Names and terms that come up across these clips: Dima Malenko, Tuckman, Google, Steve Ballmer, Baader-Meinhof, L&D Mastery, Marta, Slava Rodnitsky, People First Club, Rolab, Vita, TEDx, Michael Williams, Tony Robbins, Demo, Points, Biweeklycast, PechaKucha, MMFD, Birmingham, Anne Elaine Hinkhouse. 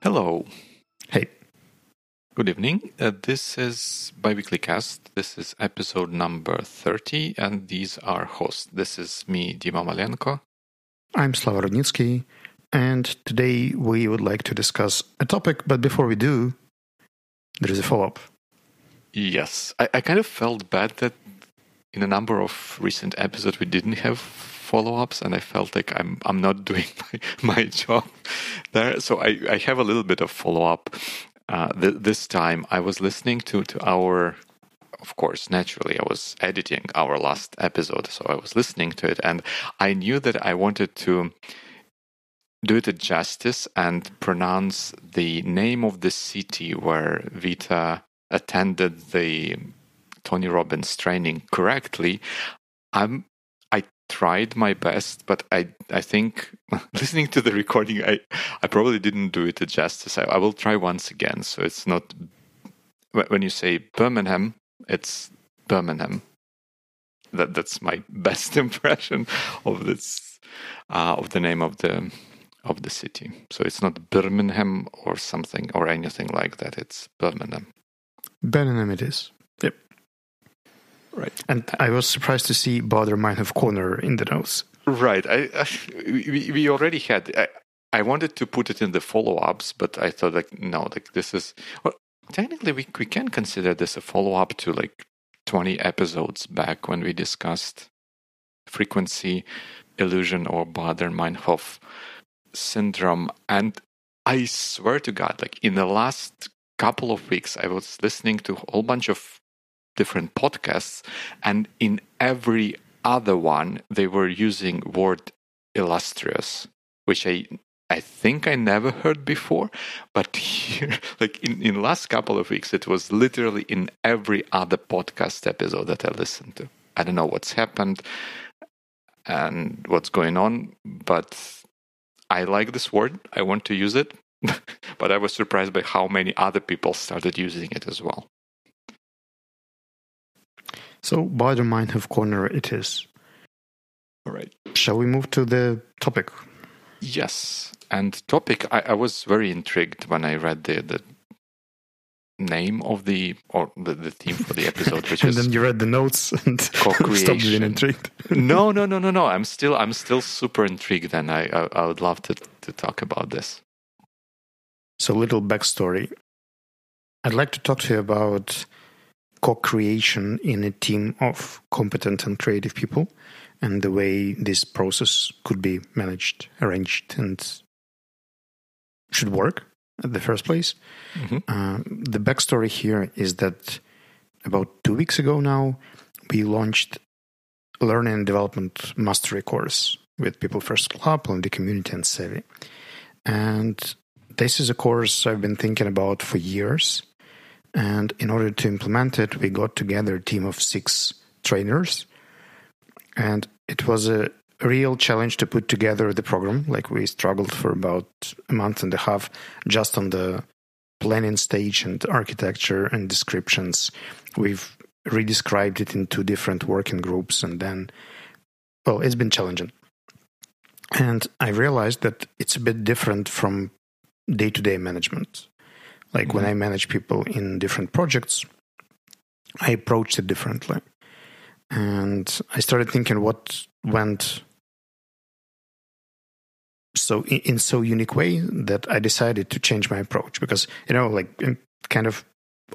Hello. Hey. Good evening. This is Biweeklycast. This is episode number 30, and these are hosts. This is me, Dima Malenko. I'm Slava Rodnitsky, and today we would like to discuss a topic, but before we do, there is a follow-up. Yes. I kind of felt bad that in a number of recent episodes we didn't have follow-ups, and I felt like I'm not doing my job there. So I have a little bit of follow-up. This time I was listening to our, of course, naturally I was editing our last episode, so I was listening to it, and I knew that I wanted to do it justice and pronounce the name of the city where Vita attended the Tony Robbins training correctly. I tried my best, but I think listening to the recording, I probably didn't do it justice. I will try once again. So it's not, when you say Birmingham, it's Birmingham. That's my best impression of this, of the name of the city. So it's not Birmingham or something or anything like that. It's Birmingham. Birmingham it is. Yep. Right. And I was surprised to see Baader-Meinhof corner in the notes. Right. We already had... I wanted to put it in the follow-ups, but I thought, like, no, like this is... Well, technically, we can consider this a follow-up to, like, 20 episodes back when we discussed frequency, illusion, or Baader-Meinhof syndrome. And I swear to God, like, in the last couple of weeks, I was listening to a whole bunch of different podcasts, and in every other one they were using word illustrious, which I think I never heard before, but here, like in last couple of weeks, it was literally in every other podcast episode that I listened to. I don't know what's happened and what's going on, but I like this word, I want to use it, but I was surprised by how many other people started using it as well. So, Baader-Meinhof corner it is. All right. Shall we move to the topic? Yes. And topic, I was very intrigued when I read the name of the theme for the episode, which and is... And then you read the notes and co-creation. Stopped being intrigued. No. I'm still super intrigued, and I would love to talk about this. So, little backstory. I'd like to talk to you about co-creation in a team of competent and creative people, and the way this process could be managed, arranged, and should work at the first place. Mm-hmm. The backstory here is that about 2 weeks ago now, we launched a Learning and Development Mastery course with People First Club, L&D Community, and Savvy. And this is a course I've been thinking about for years. And in order to implement it, we got together a team of 6 trainers. And it was a real challenge to put together the program. Like, we struggled for about a month and a half just on the planning stage and architecture and descriptions. We've redescribed it in 2 different working groups. And then, well, it's been challenging. And I realized that it's a bit different from day-to-day management. Like, when I manage people in different projects, I approached it differently. And I started thinking what went so in so unique way that I decided to change my approach. Because, you know, like, I'm kind of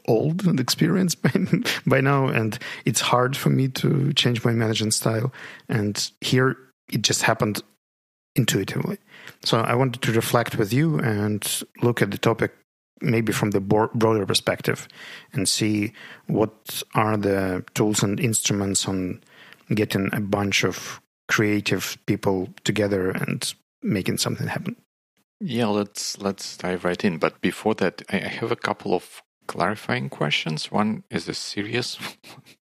old and experienced by now, and it's hard for me to change my management style. And here it just happened intuitively. So I wanted to reflect with you and look at the topic maybe from the broader perspective, and see what are the tools and instruments on getting a bunch of creative people together and making something happen. Yeah, let's dive right in. But before that, I have a couple of clarifying questions. One is a serious,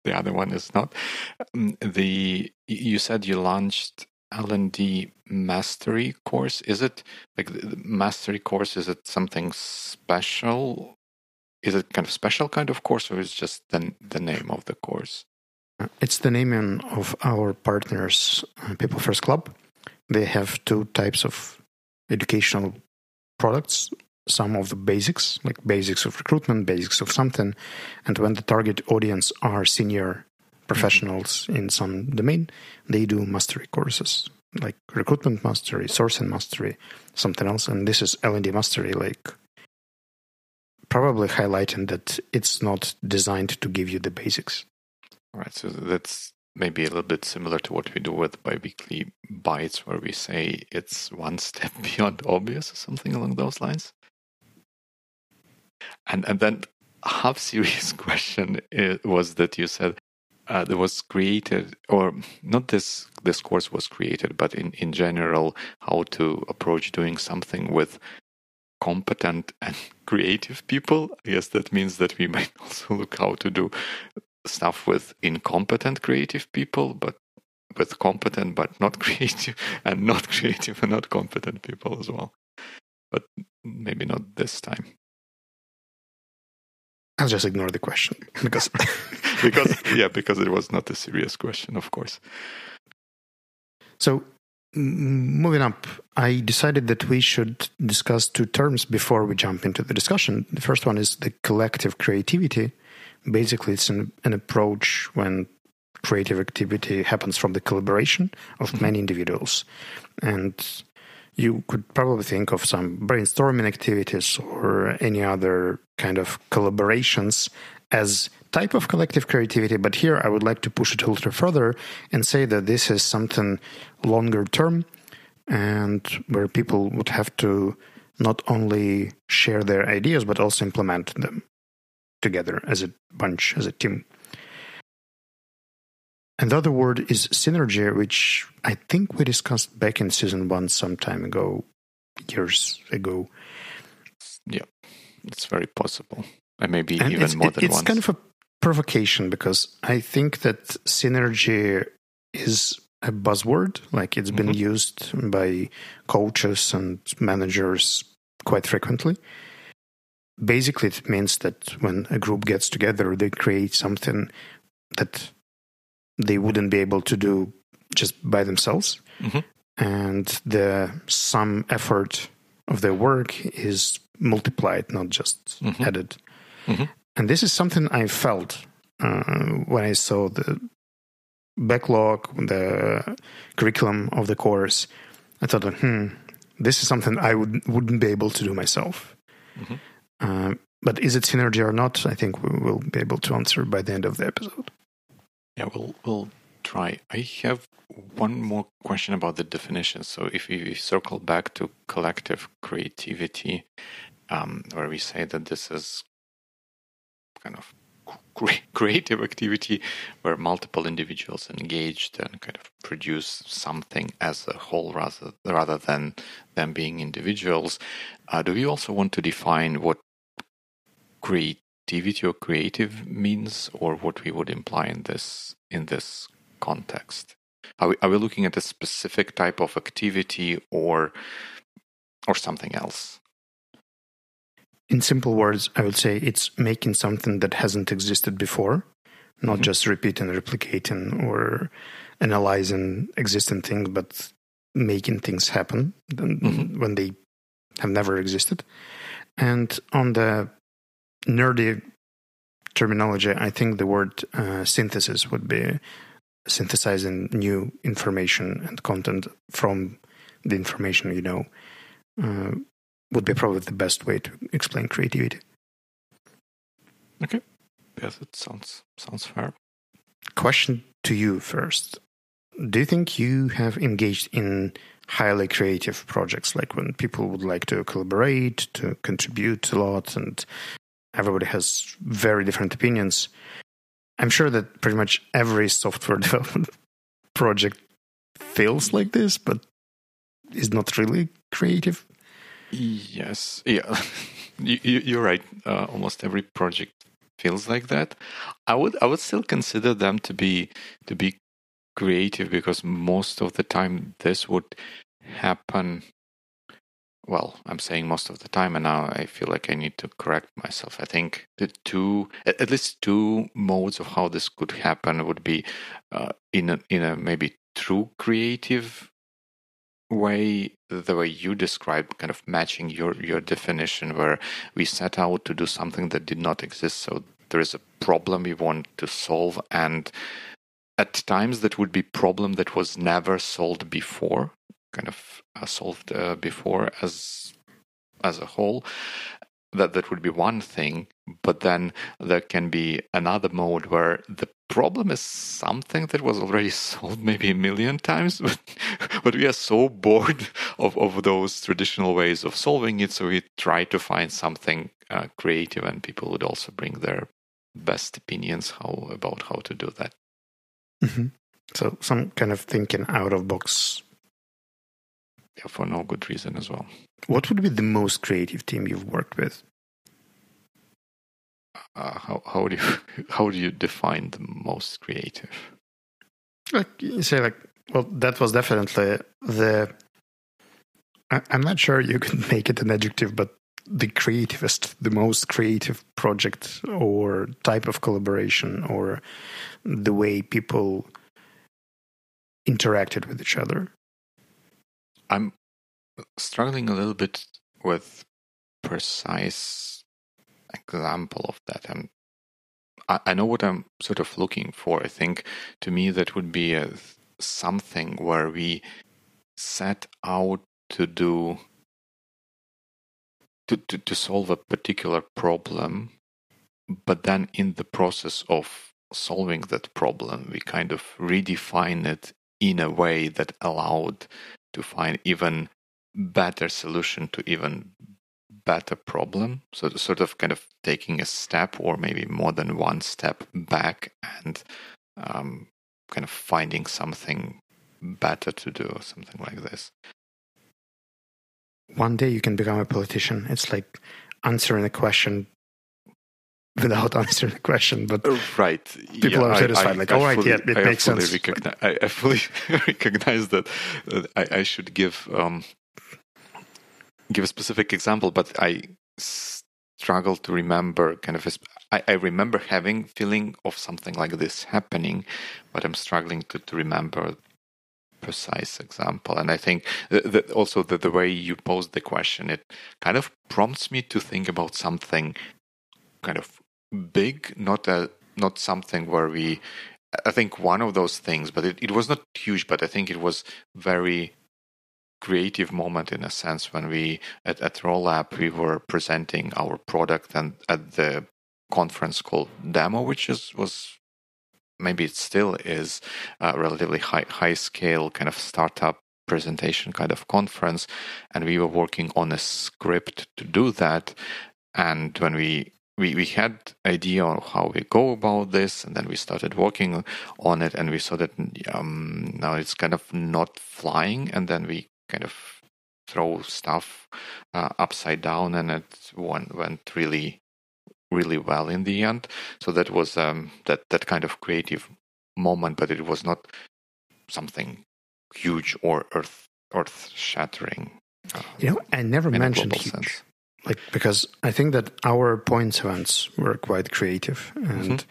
the other one is not. You said you launched L&D Mastery course. Is it like the Mastery course? Is it something special? Is it kind of special kind of course, or is it just the name of the course? It's the name of our partners, People First Club. They have two types of educational products. Some of the basics, like basics of recruitment, basics of something. And when the target audience are senior professionals in some domain, they do mastery courses, like recruitment mastery, sourcing mastery, something else. And this is L&D Mastery, like probably highlighting that it's not designed to give you the basics. All right, so that's maybe a little bit similar to what we do with biweekly bites, where we say it's one step beyond obvious or something along those lines. And then half serious question was that you said there was created, or not this course was created, but in general, how to approach doing something with competent and creative people. I guess that means that we might also look how to do stuff with incompetent creative people, but with competent but not creative, and not creative and not competent people as well. But maybe not this time. I'll just ignore the question because it was not a serious question, of course. So moving up, I decided that we should discuss two terms before we jump into the discussion. The first one is the collective creativity. Basically, it's an approach when creative activity happens from the collaboration of many individuals. And you could probably think of some brainstorming activities or any other kind of collaborations as type of collective creativity. But here I would like to push it a little further and say that this is something longer term, and where people would have to not only share their ideas, but also implement them together as a bunch, as a team. And the other word is synergy, which I think we discussed back in season 1 some time ago, years ago. Yeah, it's very possible. And maybe and even more than once. It's kind of a provocation, because I think that synergy is a buzzword. Like, it's been used by coaches and managers quite frequently. Basically, it means that when a group gets together, they create something that they wouldn't be able to do just by themselves. Mm-hmm. And the sum effort of their work is multiplied, not just added. Mm-hmm. And this is something I felt when I saw the backlog, the curriculum of the course. I thought, this is something I wouldn't be able to do myself. Mm-hmm. But is it synergy or not? I think we will be able to answer by the end of the episode. Yeah, we'll try. I have one more question about the definition. So if we circle back to collective creativity, where we say that this is kind of creative activity where multiple individuals engaged and kind of produce something as a whole rather than them being individuals. Do we also want to define what creativity or creative means, or what we would imply in this context? Are we looking at a specific type of activity or something else? In simple words, I would say it's making something that hasn't existed before, not just repeating, replicating, or analyzing existing things, but making things happen when they have never existed. And on the nerdy terminology, I think the word synthesis would be synthesizing new information and content from the information you know. Would be probably the best way to explain creativity. Okay. Yes, it sounds fair. Question to you first. Do you think you have engaged in highly creative projects, like when people would like to collaborate, to contribute a lot, and everybody has very different opinions? I'm sure that pretty much every software development project feels like this, but is not really creative. Yes, yeah, you're right. Almost every project feels like that. I would still consider them to be creative, because most of the time this would happen well, I'm saying most of the time, and now I feel like I need to correct myself. I think the at least two modes of how this could happen would be in a maybe true creative way, the way you described, kind of matching your definition, where we set out to do something that did not exist. So there is a problem we want to solve, and at times that would be problem that was never solved before, kind of solved before as a whole. That would be one thing, but then there can be another mode where the problem is something that was already solved maybe a million times, but we are so bored of those traditional ways of solving it, so we try to find something creative, and people would also bring their best opinions about how to do that. Mm-hmm. So some kind of thinking out of box. Yeah, for no good reason as well. What would be the most creative team you've worked with? How do you define the most creative? That was definitely the. I'm not sure you could make it an adjective, but the creativest, the most creative project or type of collaboration or the way people interacted with each other. I'm struggling a little bit with precise example of that. I know what I'm sort of looking for. I think to me that would be something where we set out to solve a particular problem, but then in the process of solving that problem, we kind of redefine it in a way that allowed to find even better solution to even better problem. So sort of kind of taking a step or maybe more than one step back and kind of finding something better to do, something like this. One day you can become a politician. It's like answering a question without answering the question, but right. People are satisfied. It makes sense. I fully recognize that I should give a specific example, but I struggle to remember. Kind of, I remember having feeling of something like this happening, but I'm struggling to remember precise example. And I think that also the way you posed the question, it kind of prompts me to think about something kind of big, not something where we, I think one of those things, but it was not huge, but I think it was very creative moment in a sense when we at Rolab we were presenting our product, and at the conference called Demo, which was maybe it still is a relatively high scale kind of startup presentation kind of conference, and we were working on a script to do that. And when we had idea on how we go about this, and then we started working on it, and we saw that now it's kind of not flying, and then we kind of throw stuff upside down, and it went really, really well in the end. So that was that kind of creative moment, but it was not something huge or earth-shattering. I never mentioned huge. Sense. Because I think that our points events were quite creative, and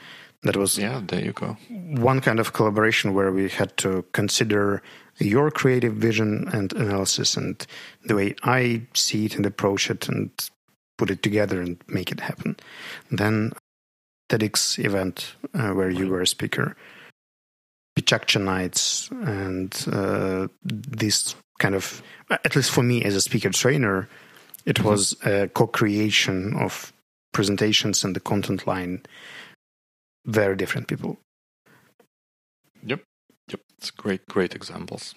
that was there you go. One kind of collaboration where we had to consider your creative vision and analysis and the way I see it and approach it and put it together and make it happen. Then TEDx event where you were a speaker, PechaKucha nights, and this kind of, at least for me as a speaker trainer, it was a co-creation of presentations and the content line. Very different people. Yep. It's great examples.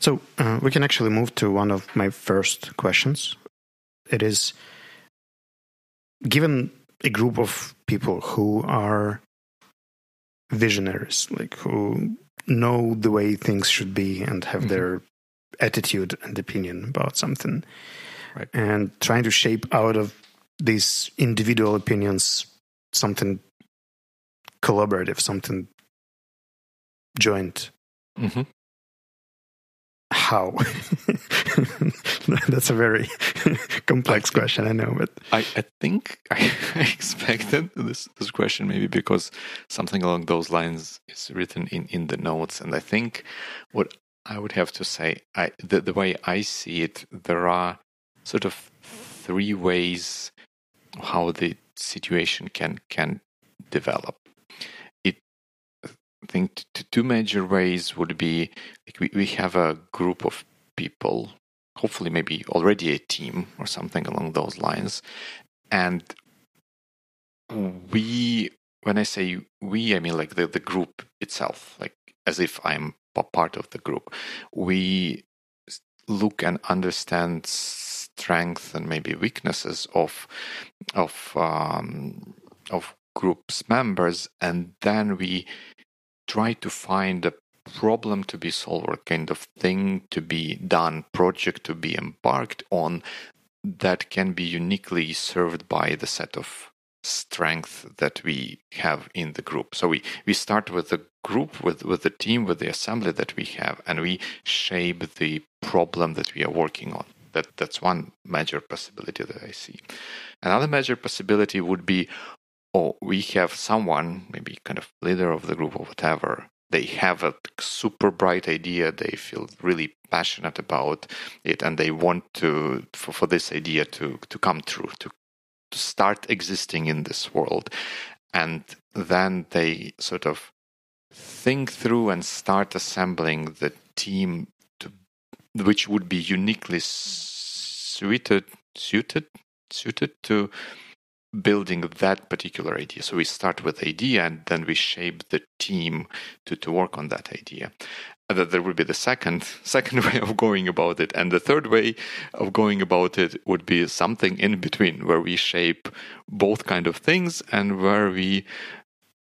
So we can actually move to one of my first questions. It is, given a group of people who are visionaries, who know the way things should be and have their attitude and opinion about something, right, and trying to shape out of these individual opinions something collaborative, something joint. how? That's a very complex question, I know, but I think I expected this question, maybe because something along those lines is written in the notes. And I think what I would have to say, the way I see it, there are sort of three ways how the situation can develop. I think two major ways would be, like, we have a group of people, hopefully maybe already a team or something along those lines. And we, when I say we, I mean like the group itself, like as if I'm a part of the group. We look and understand strengths and maybe weaknesses of group's members, and then we try to find a problem to be solved or kind of thing to be done, project to be embarked on that can be uniquely served by the set of strength that we have in the group. So we start with the group, with the team, with the assembly that we have, and we shape the problem that we are working on. That's one major possibility that I see. Another major possibility would be, we have someone, maybe kind of leader of the group or whatever, they have a super bright idea, they feel really passionate about it, and they want to for this idea to come true, to start existing in this world. And then they sort of think through and start assembling the team which would be uniquely suited to building that particular idea. So we start with idea and then we shape the team to work on that idea. And that there would be the second way of going about it. And the third way of going about it would be something in between, where we shape both kind of things and where we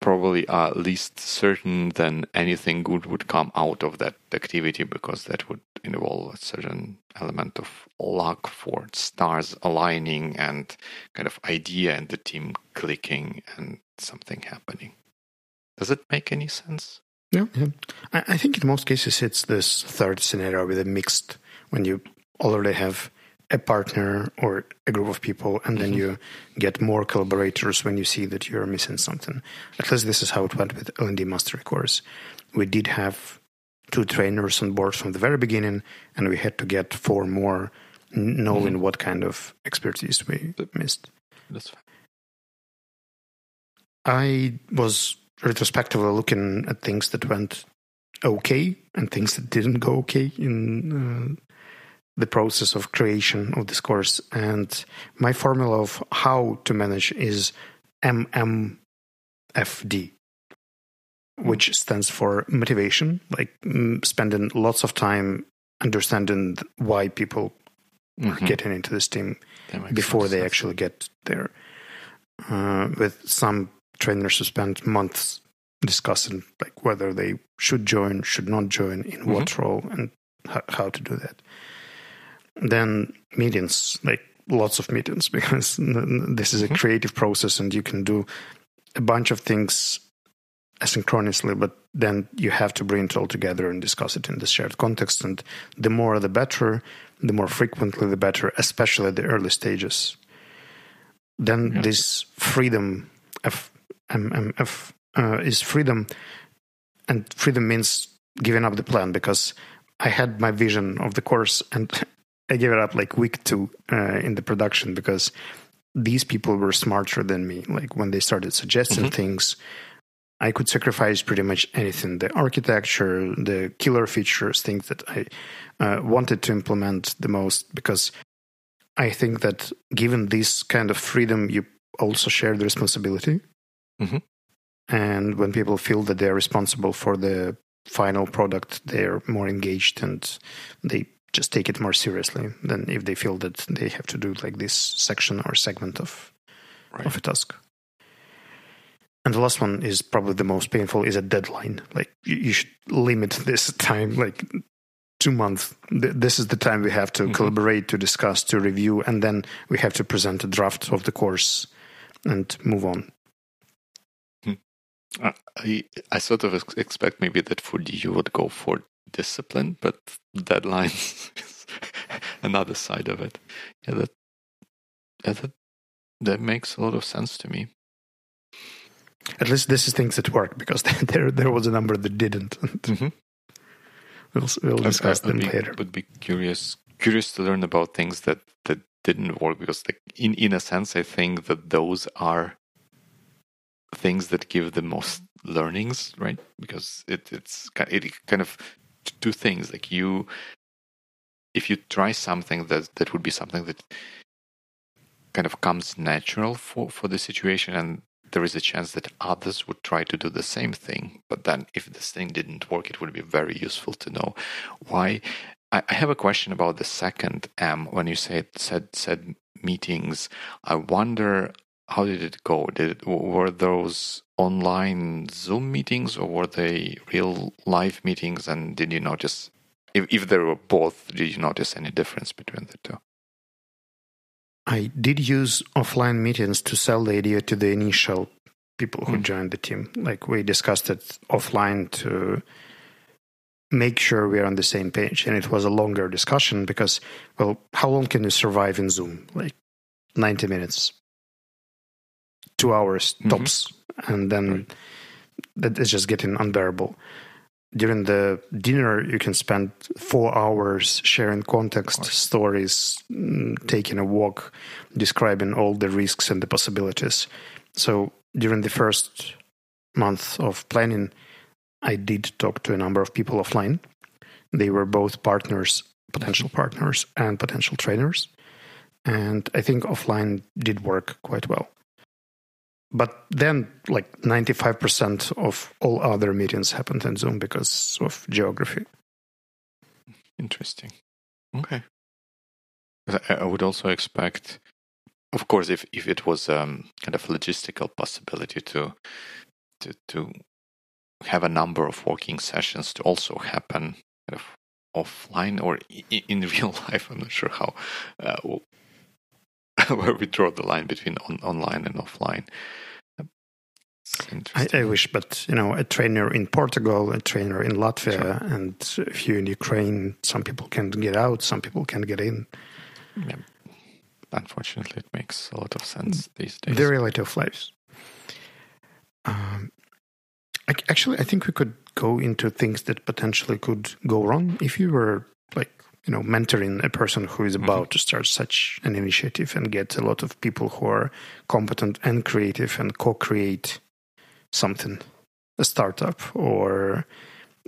probably are least certain that anything good would come out of that activity, because that would involve a certain element of luck for stars aligning and kind of idea and the team clicking and something happening. Does it make any sense? Yeah. I think in most cases it's this third scenario with a mixed, when you already have a partner or a group of people, and then you get more collaborators when you see that you're missing something. At least this is how it went with L&D Mastery course. We did have 2 trainers on board from the very beginning, and we had to get 4 more, knowing what kind of expertise we missed. That's fine. I was retrospectively looking at things that went okay and things that didn't go okay in the process of creation of this course. And my formula of how to manage is MMFD, which stands for motivation, like spending lots of time understanding why people are getting into this team before they actually get there. With some trainers who spend months discussing like whether they should join, should not join, in what role, and how to do that. Then meetings, like lots of meetings, because this is a creative process and you can do a bunch of things asynchronously, but then you have to bring it all together and discuss it in the shared context. And the more the better, the more frequently the better, especially at the early stages. Then this freedom, is freedom. And freedom means giving up the plan, because I had my vision of the course and I gave it up like week 2 in the production, because these people were smarter than me. Like when they started suggesting things, I could sacrifice pretty much anything. The architecture, the killer features, things that I wanted to implement the most, because I think that given this kind of freedom, you also share the responsibility. And when people feel that they're responsible for the final product, they're more engaged and they just take it more seriously than if they feel that they have to do like this section or segment of a task. And the last one is probably the most painful, is a deadline. Like you should limit this time, like 2 months. This is the time we have to collaborate, to discuss, to review, and then we have to present a draft of the course and move on. I sort of expect maybe that for you would go for discipline, but deadlines is another side of it. Yeah, that makes a lot of sense to me. At least this is things that work, because there was a number that didn't. Mm-hmm. We'll discuss them later. I would be curious to learn about things that didn't work, because in a sense, I think that those are things that give the most learnings, right? Because it's kind of two things. Like if you try something that would be something that kind of comes natural for the situation, and there is a chance that others would try to do the same thing. But then if this thing didn't work, it would be very useful to know why. I have a question about the second M. When you said meetings, I wonder, how did it go? Were those online Zoom meetings, or were they real live meetings? And did you notice, if there were both, did you notice any difference between the two? I did use offline meetings to sell the idea to the initial people who joined the team. Like, we discussed it offline to make sure we're on the same page. And it was a longer discussion because, well, how long can you survive in Zoom? Like 90 minutes. 2 hours tops, and then that is just getting unbearable. During the dinner, you can spend 4 hours sharing context, stories, taking a walk, describing all the risks and the possibilities. So during the first month of planning, I did talk to a number of people offline. They were both potential partners, and potential trainers. And I think offline did work quite well. But then, like 95% of all other meetings happened in Zoom because of geography. Interesting. Okay. I would also expect, of course, if it was kind of logistical possibility to have a number of working sessions to also happen kind of offline or in real life. I'm not sure how where we draw the line between online and offline. I wish, but a trainer in Portugal, a trainer in Latvia, and a few in Ukraine. Some people can get out, some people can get in. Yeah. Unfortunately, it makes a lot of sense these days. The reality of lives. Actually, I think we could go into things that potentially could go wrong if you were mentoring a person who is about to start such an initiative and get a lot of people who are competent and creative and co-create something, a startup or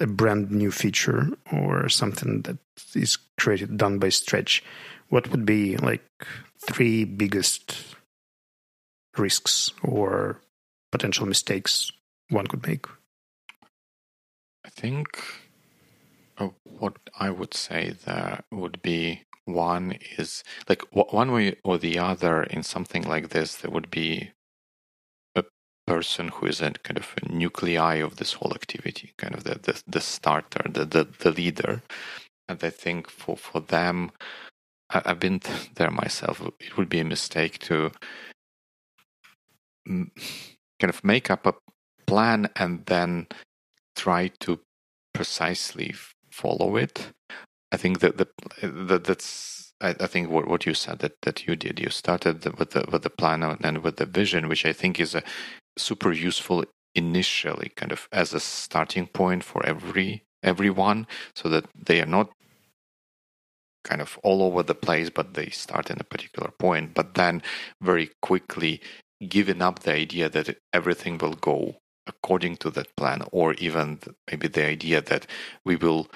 a brand new feature or something that is created, done by stretch. What would be three biggest risks or potential mistakes one could make? I think what I would say there would be, one is one way or the other in something like this, there would be a person who is a kind of a nuclei of this whole activity, kind of the starter, the leader. And I think for them, I've been there myself, it would be a mistake to kind of make up a plan and then try to precisely follow it. I think that's what you said that you did. You started with the plan and with the vision, which I think is a super useful initially, kind of as a starting point for everyone, so that they are not kind of all over the place, but they start in a particular point. But then very quickly giving up the idea that everything will go according to that plan, or even maybe the idea that we will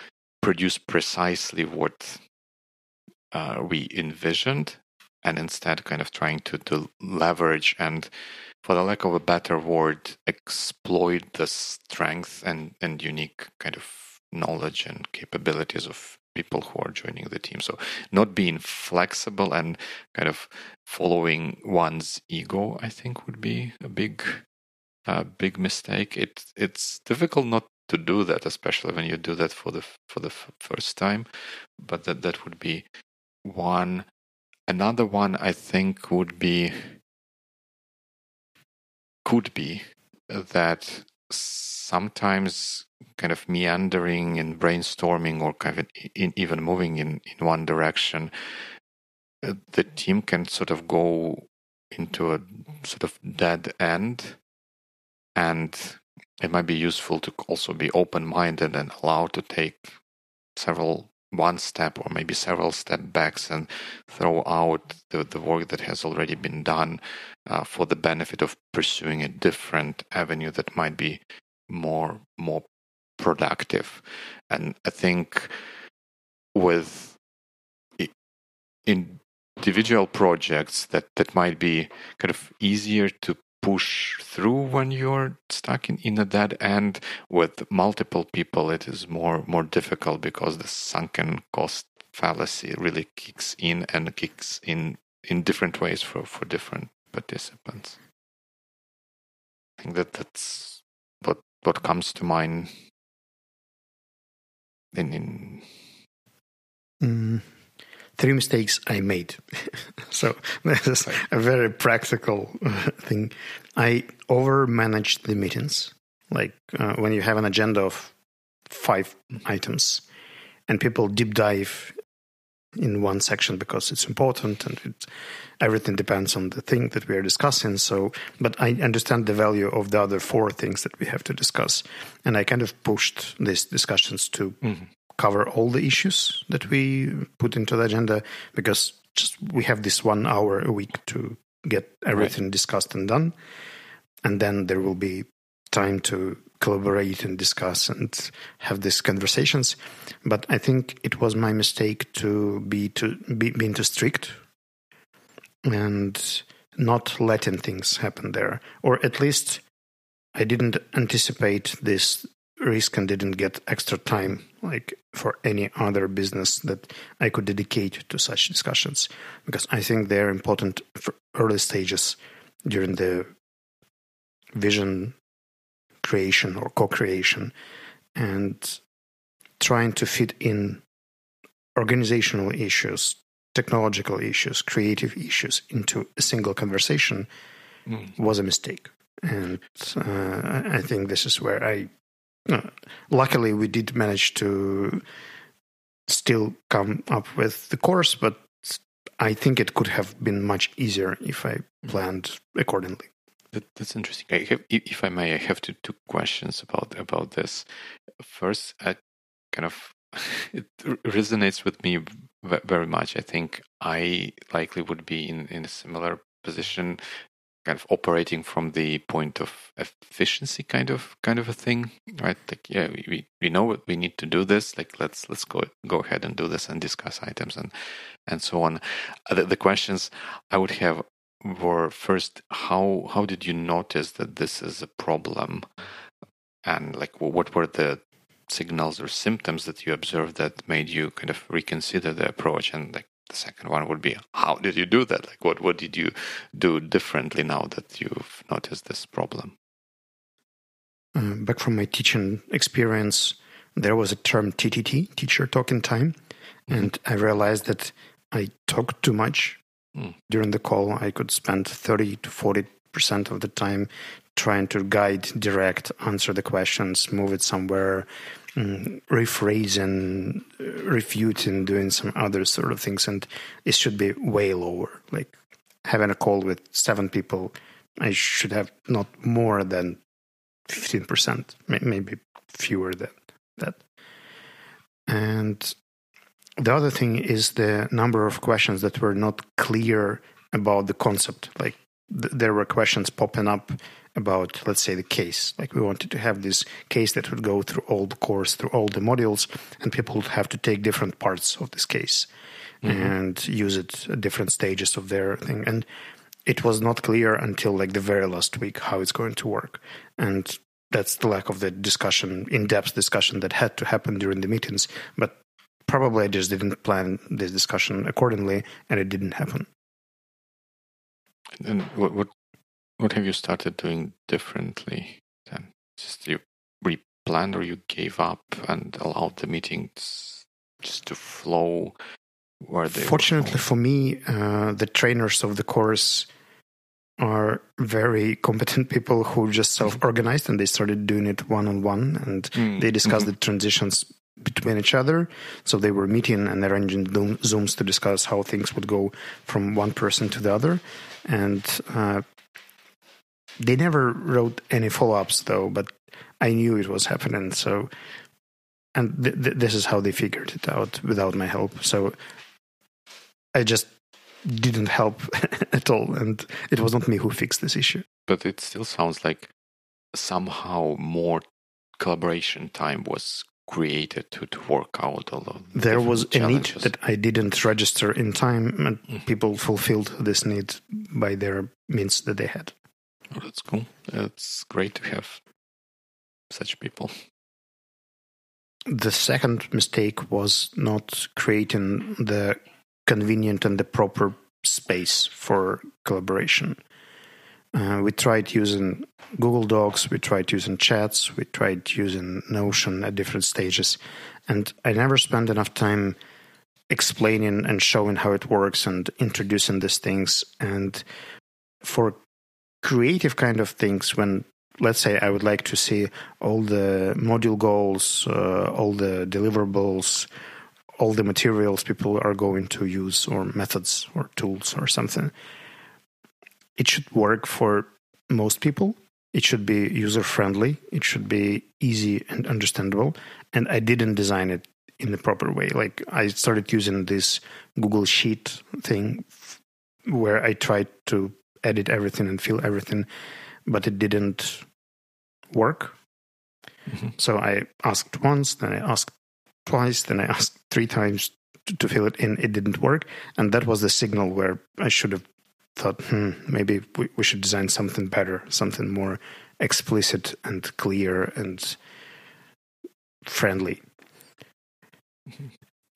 produce precisely what we envisioned, and instead kind of trying to leverage and, for the lack of a better word, exploit the strength and unique kind of knowledge and capabilities of people who are joining the team. So not being flexible and kind of following one's ego, I think, would be a big mistake. It's difficult not to do that, especially when you do that for the first time. But that would be one. Another one, I think, could be that sometimes kind of meandering and brainstorming or kind of even moving in one direction, the team can sort of go into a sort of dead end. And it might be useful to also be open-minded and allowed to take one step or maybe several step backs and throw out the work that has already been done for the benefit of pursuing a different avenue that might be more productive. And I think with individual projects that might be kind of easier to push through when you're stuck in a dead end. With multiple people, it is more difficult because the sunken cost fallacy really kicks in different ways for different participants. I think that's what comes to mind in three mistakes I made. So this is a very practical thing. I over-managed the meetings. Like when you have an agenda of 5 items and people deep dive in one section because it's important and everything depends on the thing that we are discussing. So, but I understand the value of the other 4 things that we have to discuss. And I kind of pushed these discussions to cover all the issues that we put into the agenda, because just we have this 1 hour a week to get everything discussed and done. And then there will be time to collaborate and discuss and have these conversations. But I think it was my mistake to be too strict and not letting things happen there. Or at least I didn't anticipate this risk and didn't get extra time like for any other business that I could dedicate to such discussions, because I think they're important for early stages during the vision creation or co-creation, and trying to fit in organizational issues, technological issues, creative issues into a single conversation was a mistake. And I think this is where luckily, we did manage to still come up with the course, but I think it could have been much easier if I planned accordingly. That's interesting. If I may, I have two questions about this. First, it resonates with me very much. I think I likely would be in a similar position, kind of operating from the point of efficiency kind of a thing, right? Like, yeah, we know what we need to do this, like let's go ahead and do this and discuss items and so on. The questions I would have were, first, how did you notice that this is a problem? And like, what were the signals or symptoms that you observed that made you kind of reconsider the approach? And like, the second one would be, how did you do that? Like, what did you do differently now that you've noticed this problem? Back from my teaching experience, there was a term TTT, teacher talking time. And I realized that I talked too much. During the call, I could spend 30 to 40% of the time trying to guide, direct, answer the questions, move it somewhere, rephrase and refute and doing some other sort of things, and it should be way lower. Like having a call with 7 people, I should have not more than 15%, maybe fewer than that. And the other thing is the number of questions that were not clear about the concept. Like there were questions popping up about, let's say, the case. Like we wanted to have this case that would go through all the course, through all the modules, and people would have to take different parts of this case and use it at different stages of their thing. And it was not clear until like the very last week how it's going to work. And that's the lack of the discussion, in-depth discussion that had to happen during the meetings. But probably I just didn't plan this discussion accordingly, and it didn't happen. And what have you started doing differently then? Just you replanned, or you gave up and allowed the meetings just to flow where they were? Fortunately for me, the trainers of the course are very competent people who just self-organized and they started doing it one-on-one and they discussed the transitions between each other. So they were meeting and arranging Zooms to discuss how things would go from one person to the other. And they never wrote any follow-ups though, but I knew it was happening. So, and this is how they figured it out without my help. So I just didn't help at all. And it was not me who fixed this issue. But it still sounds like somehow more collaboration time was created to work out all of the There was a need that I didn't register in time, and people fulfilled this need by their means that they had. Oh, that's cool. It's great to have such people. The second mistake was not creating the convenient and the proper space for collaboration. We tried using Google Docs, we tried using chats, we tried using Notion at different stages. And I never spent enough time explaining and showing how it works and introducing these things. And for creative kind of things, when, let's say, I would like to see all the module goals, all the deliverables, all the materials people are going to use or methods or tools or something, it should work for most people. It should be user-friendly. It should be easy and understandable. And I didn't design it in the proper way. Like, I started using this Google Sheet thing where I tried to edit everything and fill everything, but it didn't work. Mm-hmm. So I asked once, then I asked twice, then I asked three times to fill it in. It didn't work. And that was the signal where I should have thought, maybe we should design something better, something more explicit and clear and friendly.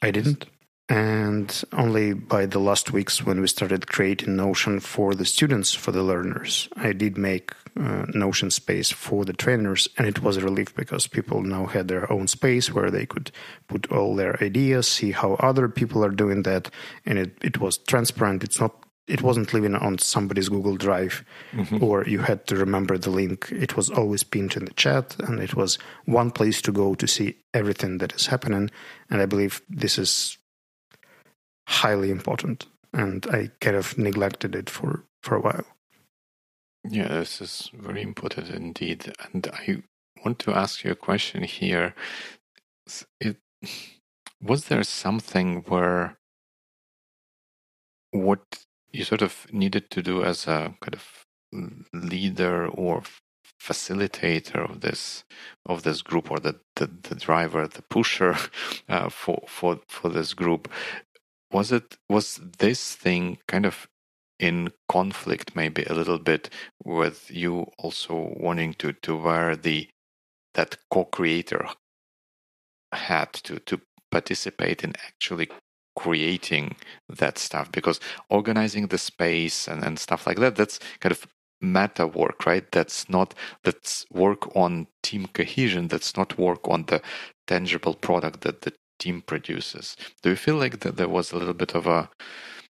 I didn't. And only by the last weeks when we started creating Notion for the students, for the learners, I did make Notion space for the trainers. And it was a relief because people now had their own space where they could put all their ideas, see how other people are doing that. And it was transparent. It wasn't living on somebody's Google Drive, or you had to remember the link. It was always pinned in the chat, and it was one place to go to see everything that is happening. And I believe this is highly important, and I kind of neglected it for a while. Yeah, this is very important indeed. And I want to ask you a question here. Was there something where what you sort of needed to do as a kind of leader or facilitator of this group, or the driver, the pusher for this group? Was this thing kind of in conflict maybe a little bit with you also wanting to wear that co-creator hat to participate in actually creating that stuff? Because organizing the space and stuff like that's kind of meta work, right? That's work on team cohesion. That's not work on the tangible product that the team produces. Do you feel like that there was a little bit of a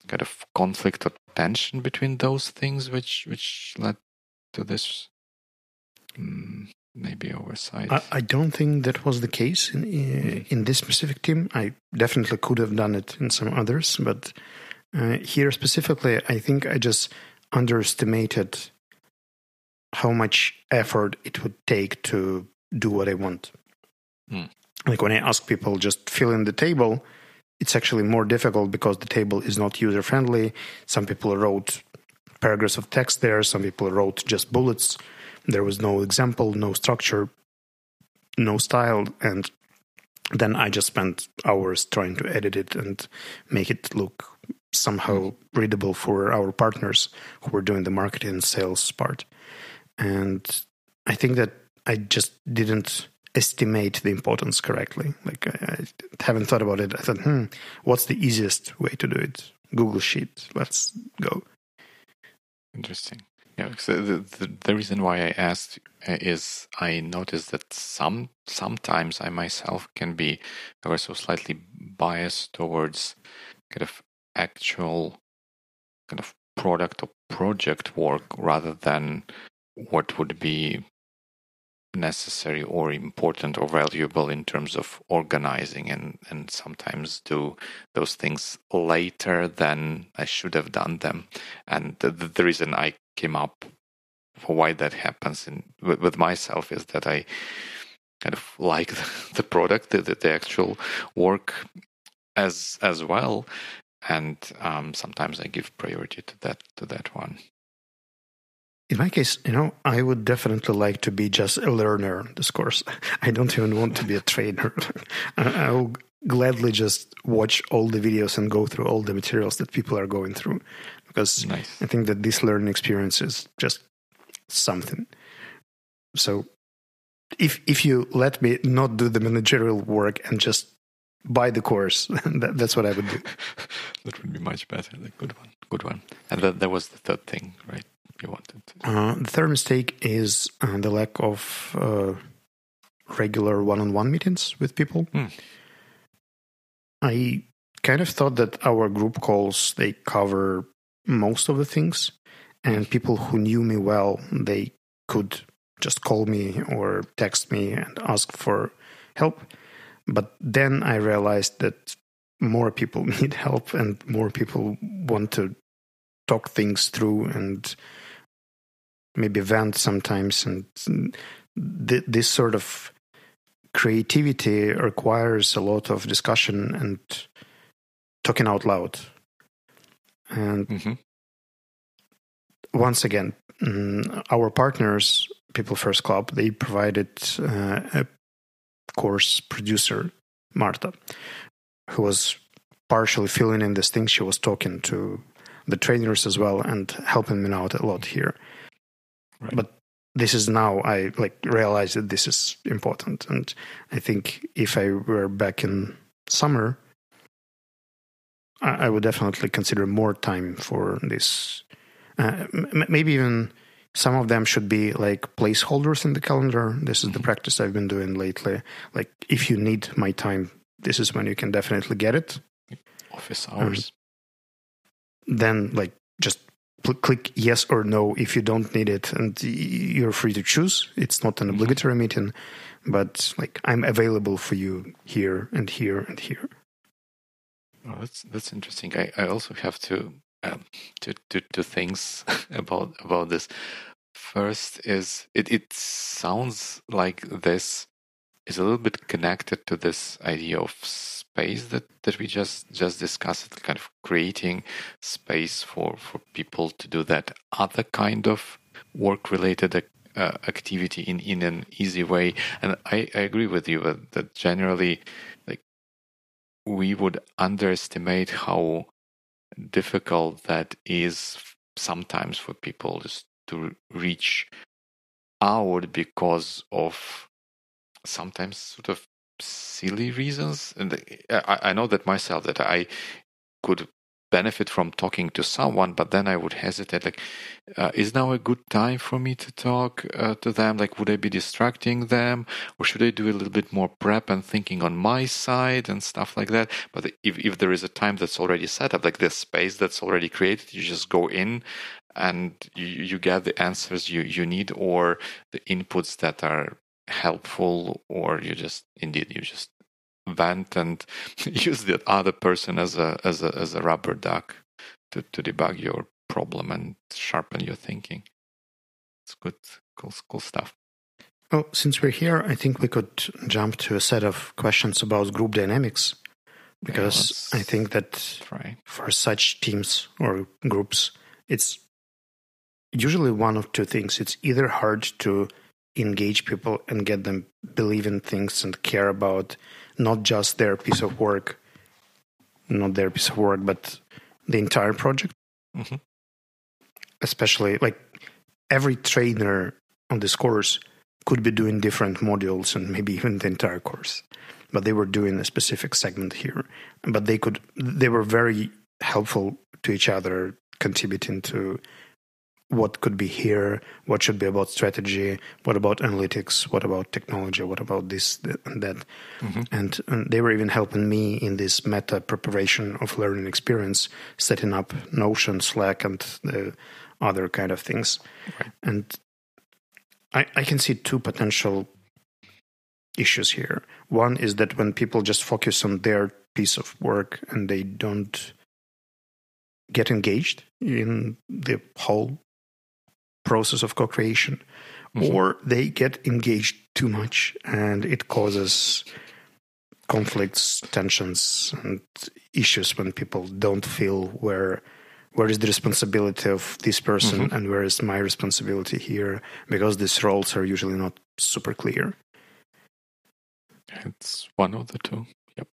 kind of conflict or tension between those things, which led to this maybe oversight? I don't think that was the case in this specific team. I definitely could have done it in some others, but here specifically, I think I just underestimated how much effort it would take to do what I want. Mm. Like, when I ask people just fill in the table, it's actually more difficult because the table is not user-friendly. Some people wrote paragraphs of text there. Some people wrote just bullets. There was no example, no structure, no style. And then I just spent hours trying to edit it and make it look somehow readable for our partners who were doing the marketing and sales part. And I think that I just didn't estimate the importance correctly. Like, I haven't thought about it. I thought, what's the easiest way to do it? Google Sheet. Let's go. Interesting. Yeah, so the reason why I asked is I noticed that sometimes I myself can be also slightly biased towards kind of actual kind of product or project work rather than what would be necessary or important or valuable in terms of organizing, and sometimes do those things later than I should have done them. And the reason I came up for why that happens with myself is that I kind of like the product, the actual work as well, and sometimes I give priority to that one. In my case, I would definitely like to be just a learner in this course. I don't even want to be a trainer. I will gladly just watch all the videos and go through all the materials that people are going through, because nice. I think that this learning experience is just something. So if you let me not do the managerial work and just buy the course, that's what I would do. That would be much better. Good one. And that was the third thing, right? You wanted. The third mistake is the lack of regular one-on-one meetings with people. Mm. I kind of thought that our group calls, they cover most of the things, and people who knew me well, they could just call me or text me and ask for help. But then I realized that more people need help and more people want to talk things through and maybe vent sometimes, and this sort of creativity requires a lot of discussion and talking out loud. And once again, our partners, People First Club, they provided a course producer, Marta, who was partially filling in this thing. She was talking to the trainers as well and helping me out a lot here. Right. But this is now I realize that this is important. And I think if I were back in summer, I would definitely consider more time for this. Maybe even some of them should be placeholders in the calendar. This is the practice I've been doing lately. If you need my time, this is when you can definitely get it. Office hours. Then just click yes or no if you don't need it, and you're free to choose. It's not an obligatory meeting, but I'm available for you here and here and here. Oh, that's interesting. I also have to two things about this. First is it sounds like this is a little bit connected to this idea of space that we just discussed, kind of creating space for people to do that other kind of work-related activity in an easy way. And I agree with you that generally we would underestimate how difficult that is sometimes for people just to reach out because of sometimes sort of silly reasons. And I know that myself, that I could benefit from talking to someone, but then I would hesitate, is now a good time for me to talk to them? Would I be distracting them, or should I do a little bit more prep and thinking on my side and stuff like that? But if there is a time that's already set up, this space that's already created, you just go in and you get the answers you need, or the inputs that are helpful, or you just vent and use the other person as a rubber duck to debug your problem and sharpen your thinking. It's good, cool stuff. Well, since we're here, I think we could jump to a set of questions about group dynamics, because I think that for such teams or groups, it's usually one of two things. It's either hard to engage people and get them believe in things and care about not just their piece of work, but the entire project. Especially every trainer on this course could be doing different modules and maybe even the entire course, but they were doing a specific segment here, but they were very helpful to each other, contributing to what could be here, what should be about strategy, what about analytics, what about technology, what about this and that. And they were even helping me in this meta preparation of learning experience, setting up Notion, Slack, and other kind of things. Right. And I can see two potential issues here. One is that when people just focus on their piece of work and they don't get engaged in the whole process of co-creation, mm-hmm. or they get engaged too much and it causes conflicts, tensions, and issues when people don't feel where is the responsibility of this person mm-hmm. and where is my responsibility here, because these roles are usually not super clear. It's one of the two. Yep.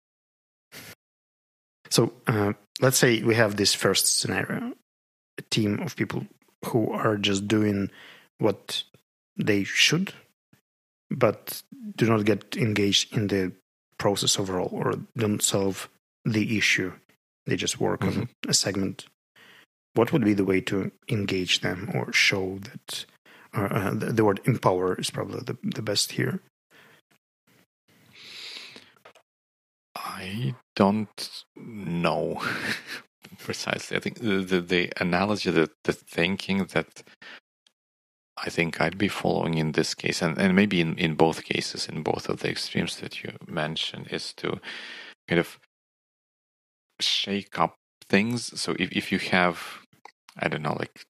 So let's say we have this first scenario, a team of people who are just doing what they should, but do not get engaged in the process overall or don't solve the issue. They just work mm-hmm. on a segment. What would be the way to engage them or show that the word empower is probably the best here? I don't know precisely. I think the analogy, the thinking that I think I'd be following in this case, and maybe in both cases, in both of the extremes that you mentioned, is to kind of shake up things. So if you have, I don't know, like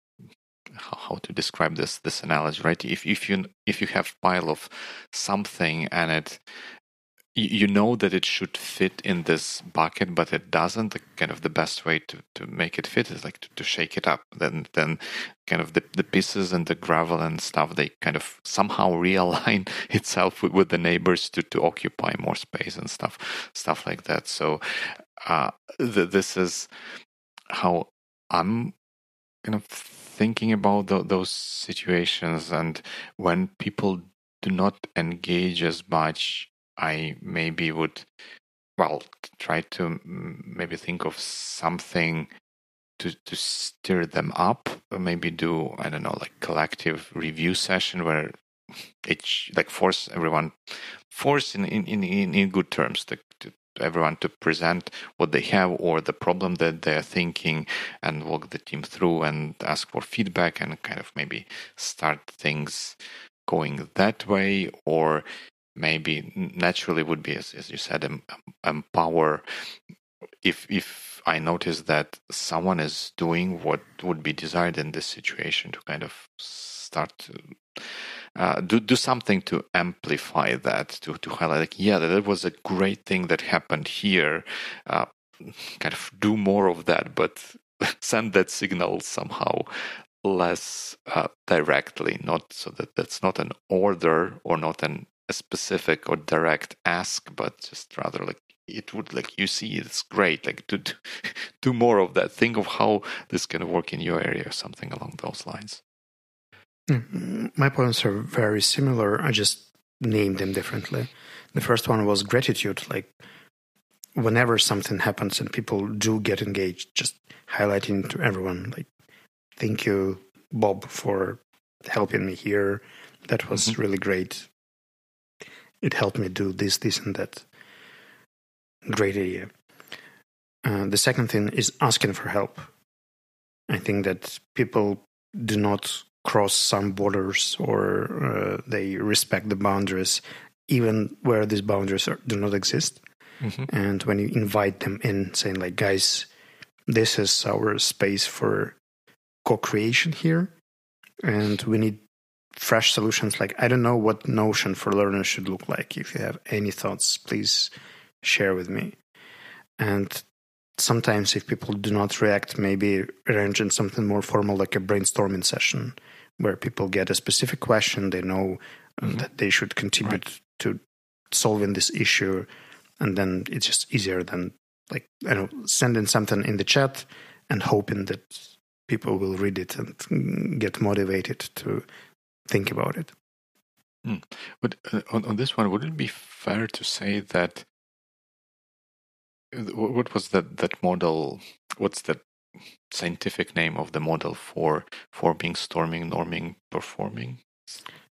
how to describe this analogy, right? If you have pile of something and it, you know that it should fit in this bucket, but it doesn't. Kind of the best way to make it fit is like to shake it up. Then kind of the pieces and the gravel and stuff, they kind of somehow realign itself with the neighbors to occupy more space and stuff like that. So this is how I'm kind of thinking about those situations. And when people do not engage as much, I maybe would, try to maybe think of something to stir them up, or maybe do, I don't know, like collective review session where it's like force in good terms to everyone to present what they have or the problem that they're thinking and walk the team through and ask for feedback and kind of maybe start things going that way, or maybe naturally would be, as you said, empower. If I notice that someone is doing what would be desired in this situation, to kind of start to do something to amplify that, to highlight, like, yeah, that was a great thing that happened here. Kind of do more of that, but send that signal somehow less directly, not so that that's not an order or not a specific or direct ask, but just rather like it would, like, you see, it's great, like to do more of that. Think of how this can work in your area or something along those lines. My points are very similar. I just named them differently. The first one was gratitude. Like, whenever something happens and people do get engaged, just highlighting to everyone, like, thank you, Bob, for helping me here. That was mm-hmm. really great. It helped me do this, and that. Great idea. The second thing is asking for help. I think that people do not cross some borders, or they respect the boundaries, even where these boundaries do not exist. Mm-hmm. And when you invite them in, saying like, guys, this is our space for co-creation here, and we need fresh solutions. Like, I don't know what Notion for learners should look like. If you have any thoughts, please share with me. And sometimes if people do not react, maybe arranging something more formal, like a brainstorming session, where people get a specific question, they know mm-hmm. that they should contribute right. to solving this issue. And then it's just easier than, like, I don't know, sending something in the chat and hoping that people will read it and get motivated to think about it. Mm. But on this one, would it be fair to say that what was that model? What's the scientific name of the model for being storming, norming, performing?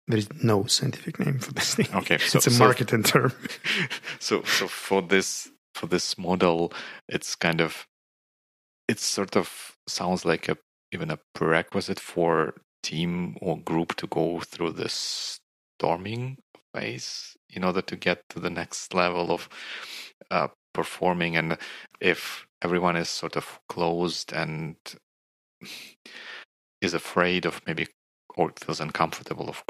There is no scientific name for this thing. Okay, so, it's a marketing term. So for this model, it's sort of sounds like a even a prerequisite for team or group to go through this storming phase in order to get to the next level of performing? And if everyone is sort of closed and is afraid of maybe, or feels uncomfortable of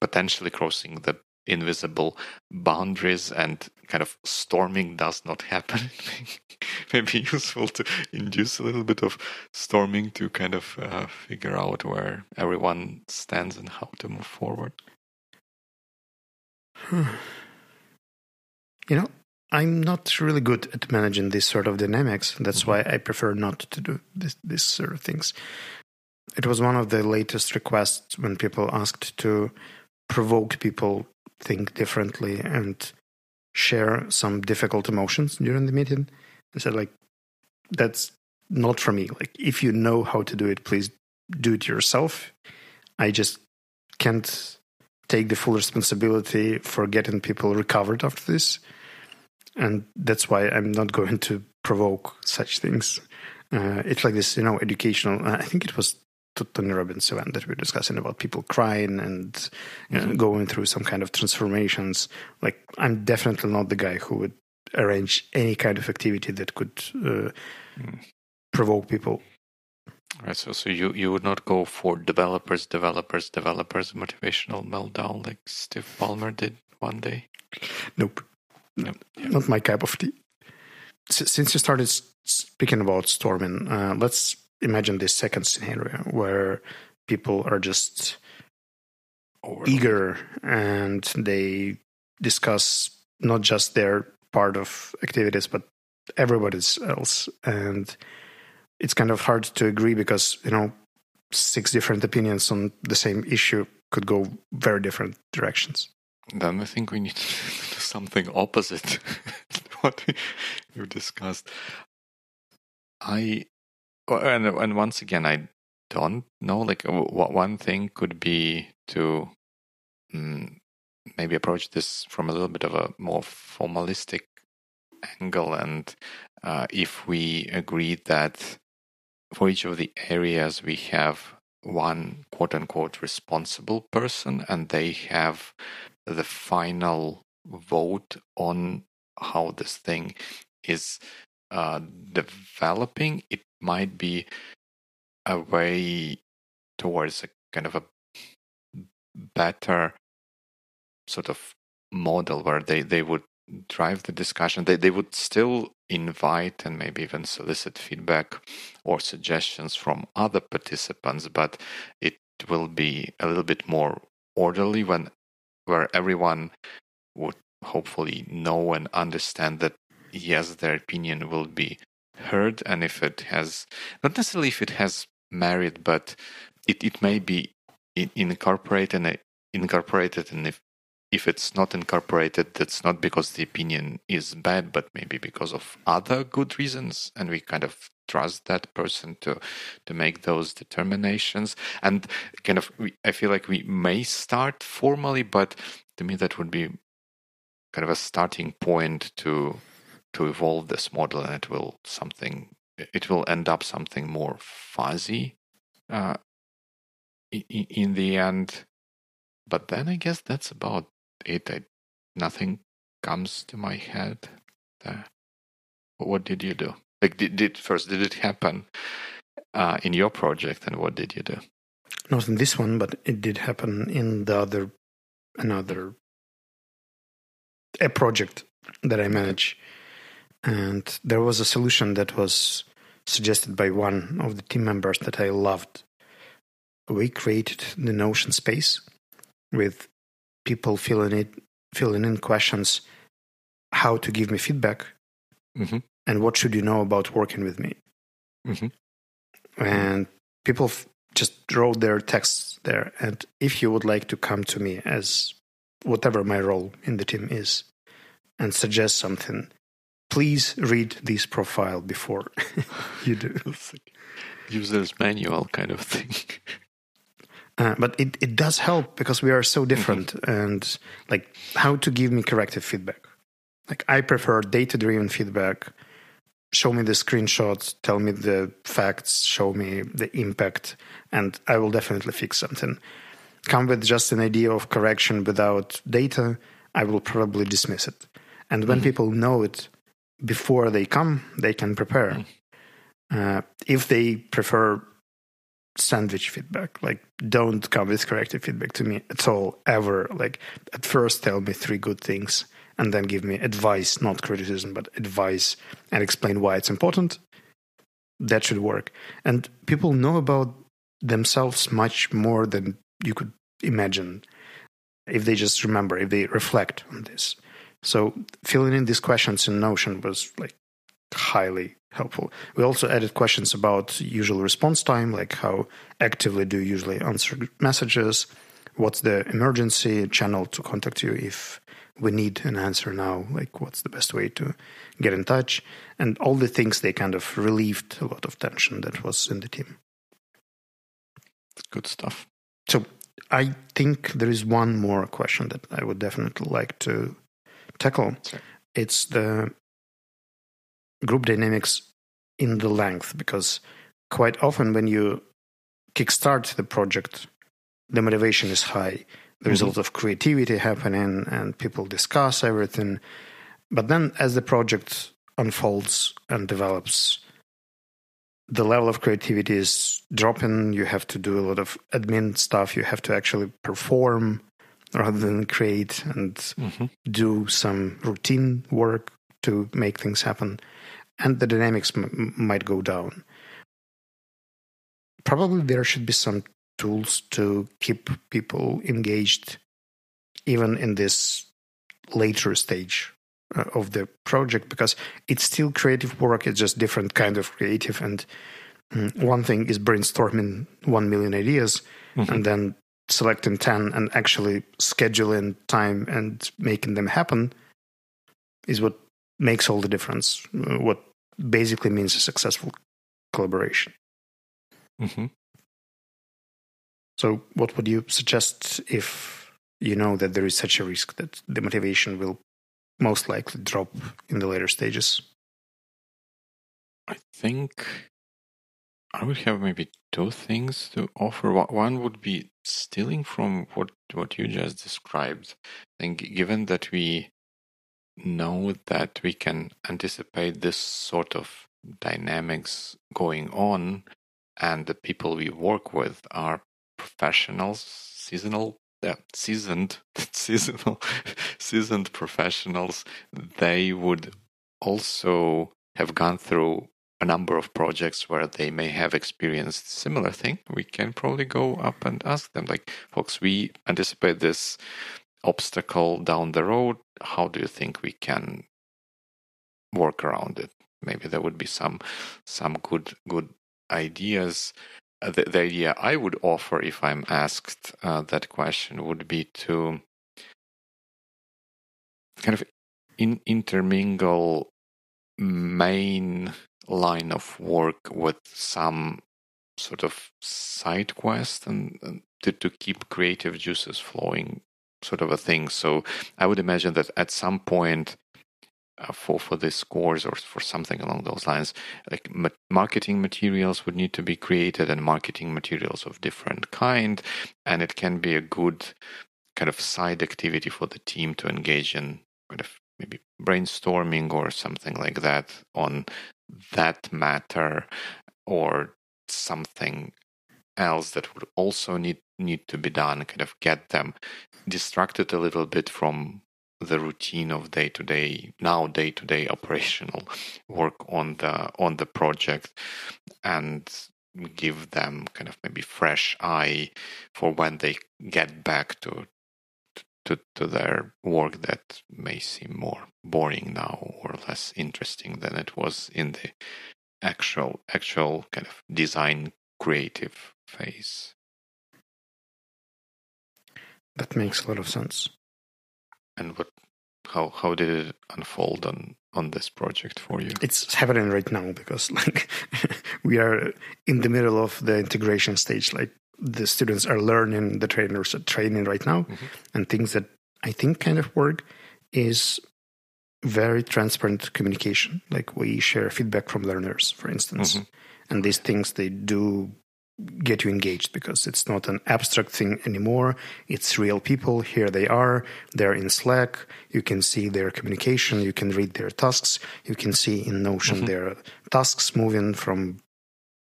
potentially crossing the invisible boundaries, and kind of storming does not happen, maybe useful to induce a little bit of storming to kind of figure out where everyone stands and how to move forward. You know, I'm not really good at managing this sort of dynamics. That's why I prefer not to do this sort of things. It was one of the latest requests when people asked to provoke people think differently and share some difficult emotions during the meeting. I said, like, that's not for me. Like, if you know how to do it, please do it yourself. I just can't take the full responsibility for getting people recovered after this. And that's why I'm not going to provoke such things. It's like this, you know, educational. I think it was Tony Robbins event that we're discussing about people crying and going through some kind of transformations. Like, I'm definitely not the guy who would arrange any kind of activity that could provoke people. Right. So you would not go for developers motivational meltdown like Steve Ballmer did one day? Nope. Yeah. Not my cup of tea. Since you started speaking about storming, let's imagine this second scenario where people are just eager and they discuss not just their part of activities, but everybody else. And it's kind of hard to agree because, you know, 6 different opinions on the same issue could go very different directions. Then I think we need to do something opposite to what you discussed. And once again, I don't know. Like, one thing could be to maybe approach this from a little bit of a more formalistic angle. And if we agree that for each of the areas we have one quote-unquote responsible person, and they have the final vote on how this thing is developing, it might be a way towards a kind of a better sort of model where they would drive the discussion. They would still invite and maybe even solicit feedback or suggestions from other participants, but it will be a little bit more orderly where everyone would hopefully know and understand that, yes, their opinion will be heard, and if it has, not necessarily if it has merit, but it may be incorporated, and if it's not incorporated, that's not because the opinion is bad, but maybe because of other good reasons, and we kind of trust that person to make those determinations. And kind of, I feel like we may start formally, but to me that would be kind of a starting point to evolve this model, and it will end up something more fuzzy in the end. But then I guess that's about it. Nothing comes to my head there. What did you do? Like, did it happen in your project, and what did you do? Not in this one, but it did happen in the another project that I manage. And there was a solution that was suggested by one of the team members that I loved. We created the Notion space with people filling in questions, how to give me feedback, and what should you know about working with me. And people just wrote their texts there. And if you would like to come to me as whatever my role in the team is and suggest something, please read this profile before you do. Like user's manual kind of thing. But it does help because we are so different. And like, how to give me corrective feedback. Like, I prefer data-driven feedback. show me the screenshots, tell me the facts, show me the impact, and I will definitely fix something. Come with just an idea of correction without data, I will probably dismiss it. And when people know it before they come, they can prepare. If they prefer sandwich feedback, like don't come with corrective feedback to me at all, ever. Like at first tell me three good things and then give me advice, not criticism, but advice, and explain why it's important. That should work. And people know about themselves much more than you could imagine if they just remember, if they reflect on this. So filling in these questions in Notion was like highly helpful. We also added questions about usual response time, like how actively do you usually answer messages, what's the emergency channel to contact you if we need an answer now, like what's the best way to get in touch, and all the things. They kind of relieved a lot of tension that was in the team. Good stuff. So I think there is one more question that I would definitely like to tackle. Sorry. It's the group dynamics in the length, because quite often when you kickstart the project, the motivation is high. There's a lot of creativity happening and people discuss everything. But then as the project unfolds and develops, the level of creativity is dropping. You have to do a lot of admin stuff. You have to actually perform rather than create and do some routine work to make things happen. And the dynamics might go down. Probably there should be some tools to keep people engaged even in this later stage of the project, because it's still creative work, it's just different kind of creative. And one thing is brainstorming 1,000,000 ideas and then selecting 10 and actually scheduling time and making them happen is what makes all the difference, what basically means a successful collaboration. So what would you suggest if you know that there is such a risk that the motivation will most likely drop in the later stages? I think I would have maybe two things to offer. One would be stealing from what you just described. I think given that we know that we can anticipate this sort of dynamics going on, and the people we work with are professionals, seasoned professionals, they would also have gone through a number of projects where they may have experienced similar thing. We can probably go up and ask them, like, folks, we anticipate this obstacle down the road. How do you think we can work around it? Maybe there would be some good ideas. The idea I would offer if I'm asked that question would be to kind of intermingle main line of work with some sort of side quest and to keep creative juices flowing, sort of a thing. So I would imagine that at some point for this course or for something along those lines, like marketing materials would need to be created, and marketing materials of different kind, and it can be a good kind of side activity for the team to engage in, kind of maybe brainstorming or something like that on that matter, or something else that would also need to be done, kind of get them distracted a little bit from the routine of day-to-day operational work on the project, and give them kind of maybe fresh eye for when they get back to their work that may seem more boring now or less interesting than it was in the actual kind of design creative phase. That makes a lot of sense. And how did it unfold on this project for you? It's happening right now, because like we are in the middle of the integration stage. Like the students are learning, the trainers are training right now, and things that I think kind of work is very transparent communication. Like we share feedback from learners, for instance. Mm-hmm. And these things, they do get you engaged because it's not an abstract thing anymore. It's real people. Here they are. They're in Slack. You can see their communication. You can read their tasks. You can see in Notion mm-hmm. their tasks moving from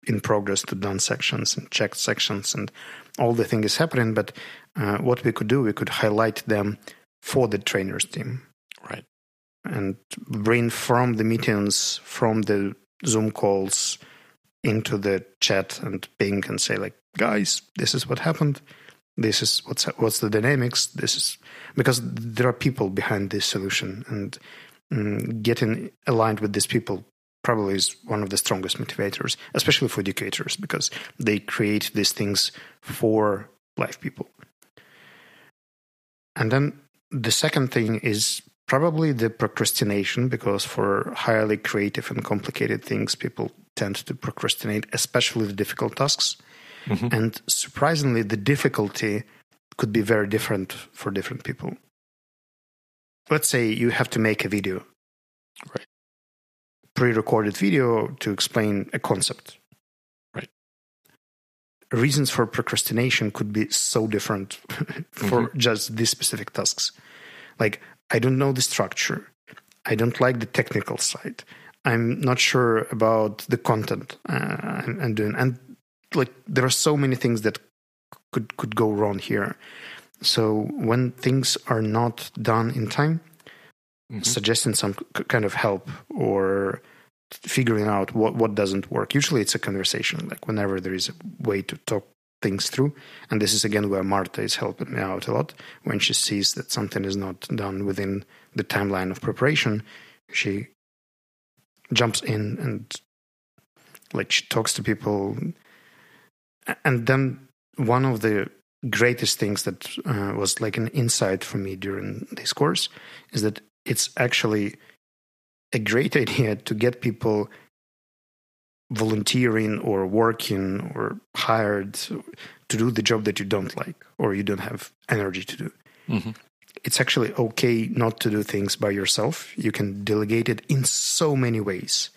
in progress to done sections and checked sections, and all the thing is happening. But what we could do, we could highlight them for the trainers team. Right. And bring from the meetings, from the Zoom calls into the chat and ping and say like, guys, this is what happened. This is what's the dynamics. This is because there are people behind this solution, and getting aligned with these people probably is one of the strongest motivators, especially for educators, because they create these things for live people. And then the second thing is probably the procrastination, because for highly creative and complicated things, people tend to procrastinate, especially the difficult tasks. Mm-hmm. And surprisingly, the difficulty could be very different for different people. Let's say you have to make a video, right? Pre-recorded video to explain a concept. Right. Reasons for procrastination could be so different for mm-hmm. just these specific tasks. Like, I don't know the structure. I don't like the technical side. I'm not sure about the content I'm doing. And like, there are so many things that could go wrong here. So when things are not done in time, mm-hmm. suggesting some kind of help or figuring out what doesn't work. Usually it's a conversation, like whenever there is a way to talk things through. And this is again where Marta is helping me out a lot. When she sees that something is not done within the timeline of preparation, she jumps in and like she talks to people. And then one of the greatest things that was like an insight for me during this course is that it's actually a great idea to get people volunteering or working or hired to do the job that you don't like or you don't have energy to do. Mm-hmm. It's actually okay not to do things by yourself. You can delegate it in so many ways.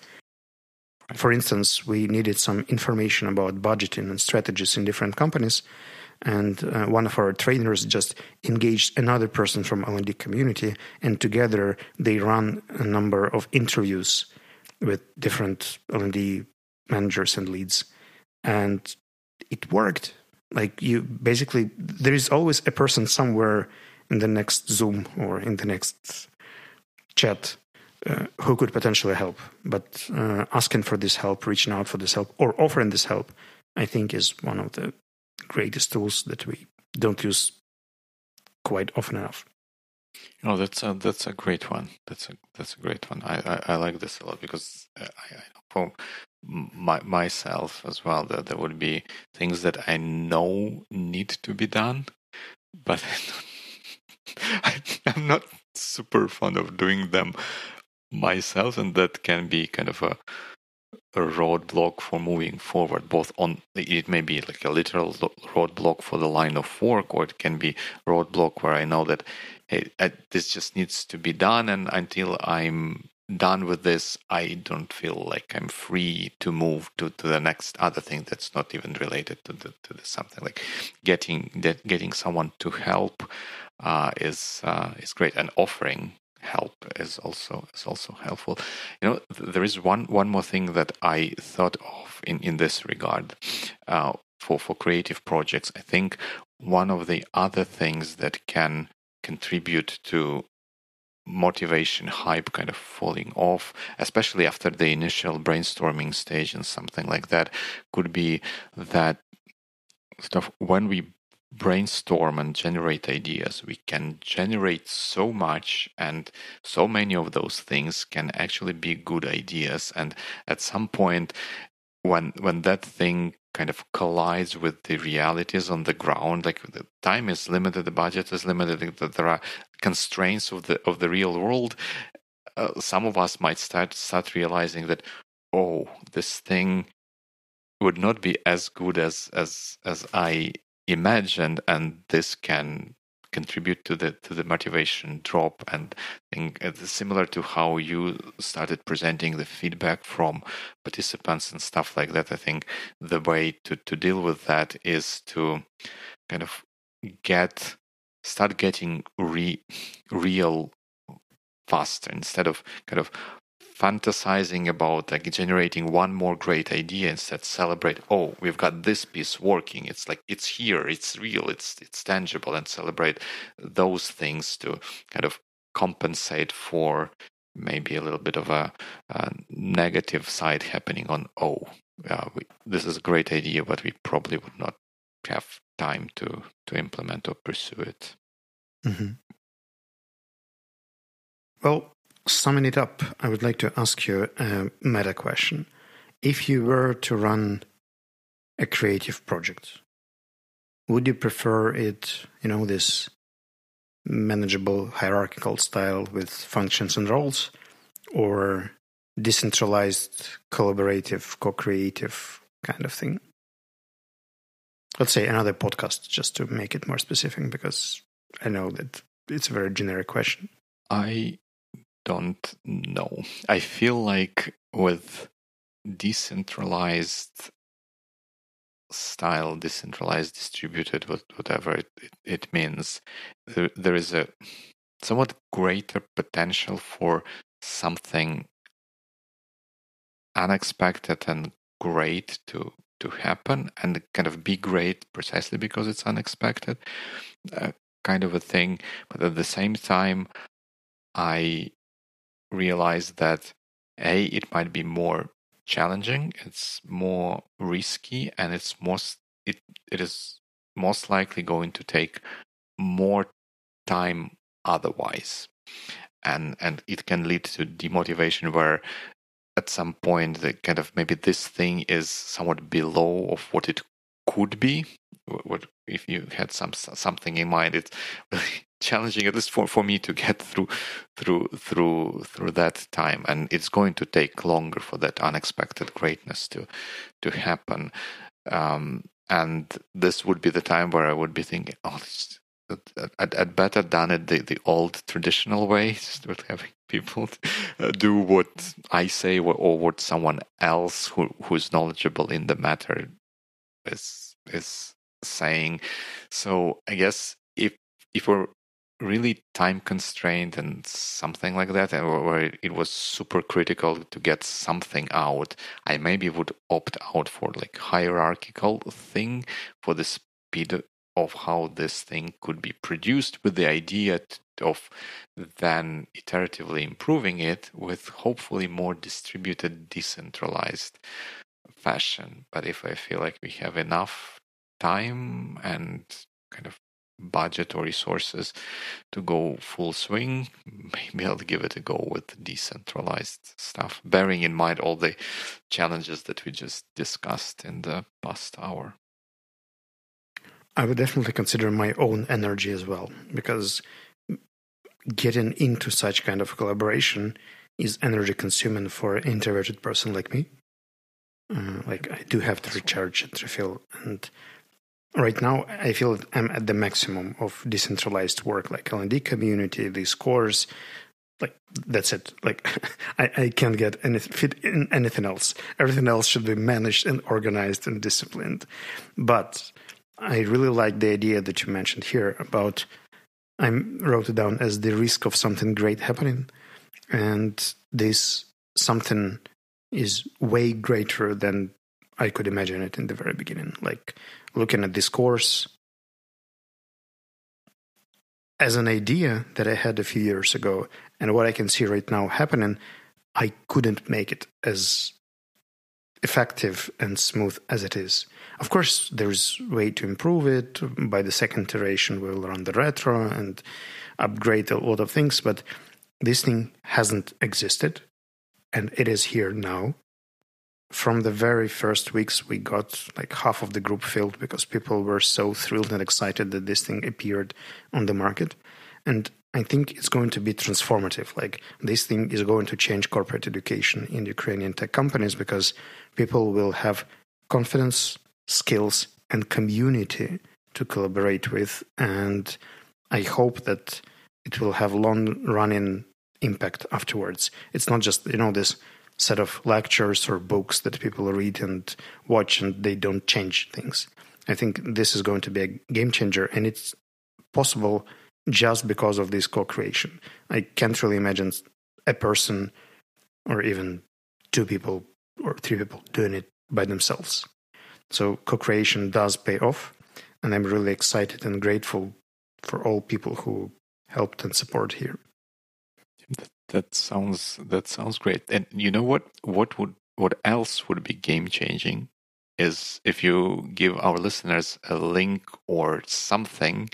For instance, we needed some information about budgeting and strategies in different companies. And one of our trainers just engaged another person from L&D community, and together they run a number of interviews with different L&D managers and leads. And it worked. Like, you basically, there is always a person somewhere in the next Zoom or in the next chat who could potentially help. But asking for this help, reaching out for this help, or offering this help, I think is one of the greatest tools that we don't use quite often enough. Oh, that's a great one. That's a great one. I like this a lot, because I know for myself as well that there would be things that I know need to be done, but I'm not super fond of doing them myself, and that can be kind of a roadblock for moving forward. Both on, it may be like a literal roadblock for the line of work, or it can be roadblock where I know that, hey, this just needs to be done, and until I'm done with this, I don't feel like I'm free to move to the next other thing that's not even related to the something. Like getting someone to help is great, and offering help is also helpful. You know, there is one more thing that I thought of in this regard for creative projects. I think one of the other things that can contribute to motivation hype kind of falling off, especially after the initial brainstorming stage and something like that, could be that stuff when we brainstorm and generate ideas, we can generate so much, and so many of those things can actually be good ideas. And at some point, when that thing kind of collides with the realities on the ground, like the time is limited, the budget is limited, there are constraints of the real world, some of us might start realizing that, oh, this thing would not be as good as I imagined, and this can contribute to the motivation drop, and similar to how you started presenting the feedback from participants and stuff like that. I think the way to deal with that is to kind of start getting real faster, instead of kind of fantasizing about like generating one more great idea. Instead, celebrate, oh, we've got this piece working, it's like it's here, it's real, it's tangible, and celebrate those things to kind of compensate for maybe a little bit of a negative side happening on, this is a great idea, but we probably would not have time to implement or pursue it. Mm-hmm. Well, summing it up, I would like to ask you a meta question. If you were to run a creative project, would you prefer it, this manageable hierarchical style with functions and roles, or decentralized, collaborative, co-creative kind of thing? Let's say another podcast, just to make it more specific, because I know that it's a very generic question. I don't know. I feel like with decentralized style, decentralized, distributed, whatever it means, there is a somewhat greater potential for something unexpected and great to happen, and kind of be great precisely because it's unexpected, kind of a thing. But at the same time, I realized that it might be more challenging, it's more risky, and it is most likely going to take more time otherwise, and it can lead to demotivation, where at some point the kind of maybe this thing is somewhat below of what it could be. What if you had something in mind? It's really challenging, at least for me, to get through that time, and it's going to take longer for that unexpected greatness to happen. And this would be the time where I would be thinking, I'd better done it the old traditional way, with having people do what I say or what someone else who's knowledgeable in the matter is saying. So I guess if we're really time constrained and something like that, and where it was super critical to get something out, I maybe would opt out for like hierarchical thing, for the speed of how this thing could be produced, with the idea of then iteratively improving it with hopefully more distributed, decentralized fashion. But if I feel like we have enough time and kind of budget or resources to go full swing, maybe I'll give it a go with decentralized stuff, bearing in mind all the challenges that we just discussed in the past hour. I would definitely consider my own energy as well, because getting into such kind of collaboration is energy consuming for an introverted person like me. I do have to recharge and refill. And right now, I feel that I'm at the maximum of decentralized work, like L&D community, this course. That's it. I can't get anything else. Everything else should be managed and organized and disciplined. But I really like the idea that you mentioned here about, I wrote it down as the risk of something great happening. And this something is way greater than I could imagine it in the very beginning. Looking at this course as an idea that I had a few years ago, and what I can see right now happening, I couldn't make it as effective and smooth as it is. Of course, there's way to improve it. By the second iteration, we'll run the retro and upgrade a lot of things, but this thing hasn't existed, and it is here now. From the very first weeks, we got half of the group filled, because people were so thrilled and excited that this thing appeared on the market. And I think it's going to be transformative. This thing is going to change corporate education in Ukrainian tech companies, because people will have confidence, skills, and community to collaborate with, and I hope that it will have long-running impact afterwards. It's not just, this set of lectures or books that people read and watch and they don't change things. I think this is going to be a game changer, and it's possible just because of this co-creation. I can't really imagine a person or even two people or three people doing it by themselves. So co-creation does pay off, and I'm really excited and grateful for all people who helped and support here. That sounds great. And you know what else would be game changing is if you give our listeners a link or something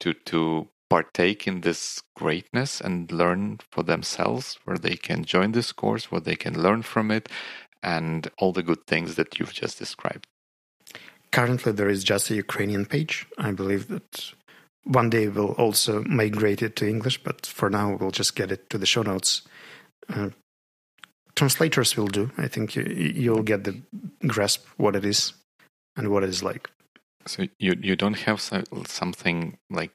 to partake in this greatness and learn for themselves, where they can join this course, where they can learn from it, and all the good things that you've just described. Currently, there is just a Ukrainian page. I believe that one day we'll also migrate it to English, but for now we'll just get it to the show notes. Translators will do. I think you'll get the grasp what it is and what it is like. So you don't have something like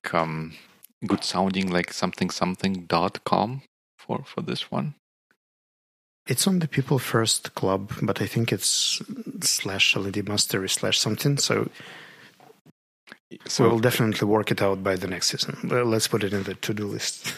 good sounding like something.com for this one? It's on the People First Club, but I think it's /L&D Mastery/something. So we'll definitely work it out by the next season. Let's put it in the to-do list.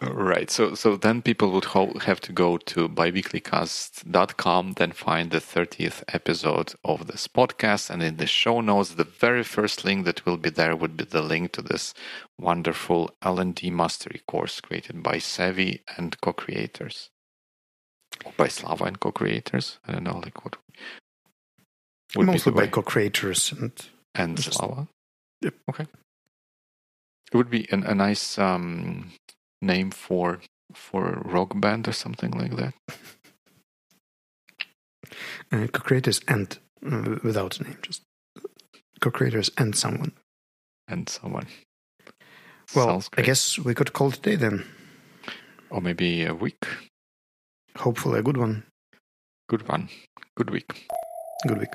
Right. So then people would have to go to biweeklycast.com, then find the 30th episode of this podcast. And in the show notes, the very first link that will be there would be the link to this wonderful L&D Mastery course created by Sevi and co-creators. Or by Slava and co-creators. I don't know, like what would mostly be by co-creators and Slava. Yep. Okay. It would be a nice name for a rock band or something like that. Co-creators and without a name, just co-creators and someone. And someone. Well, I guess we could call today then. Or maybe a week. Hopefully a good one. Good week.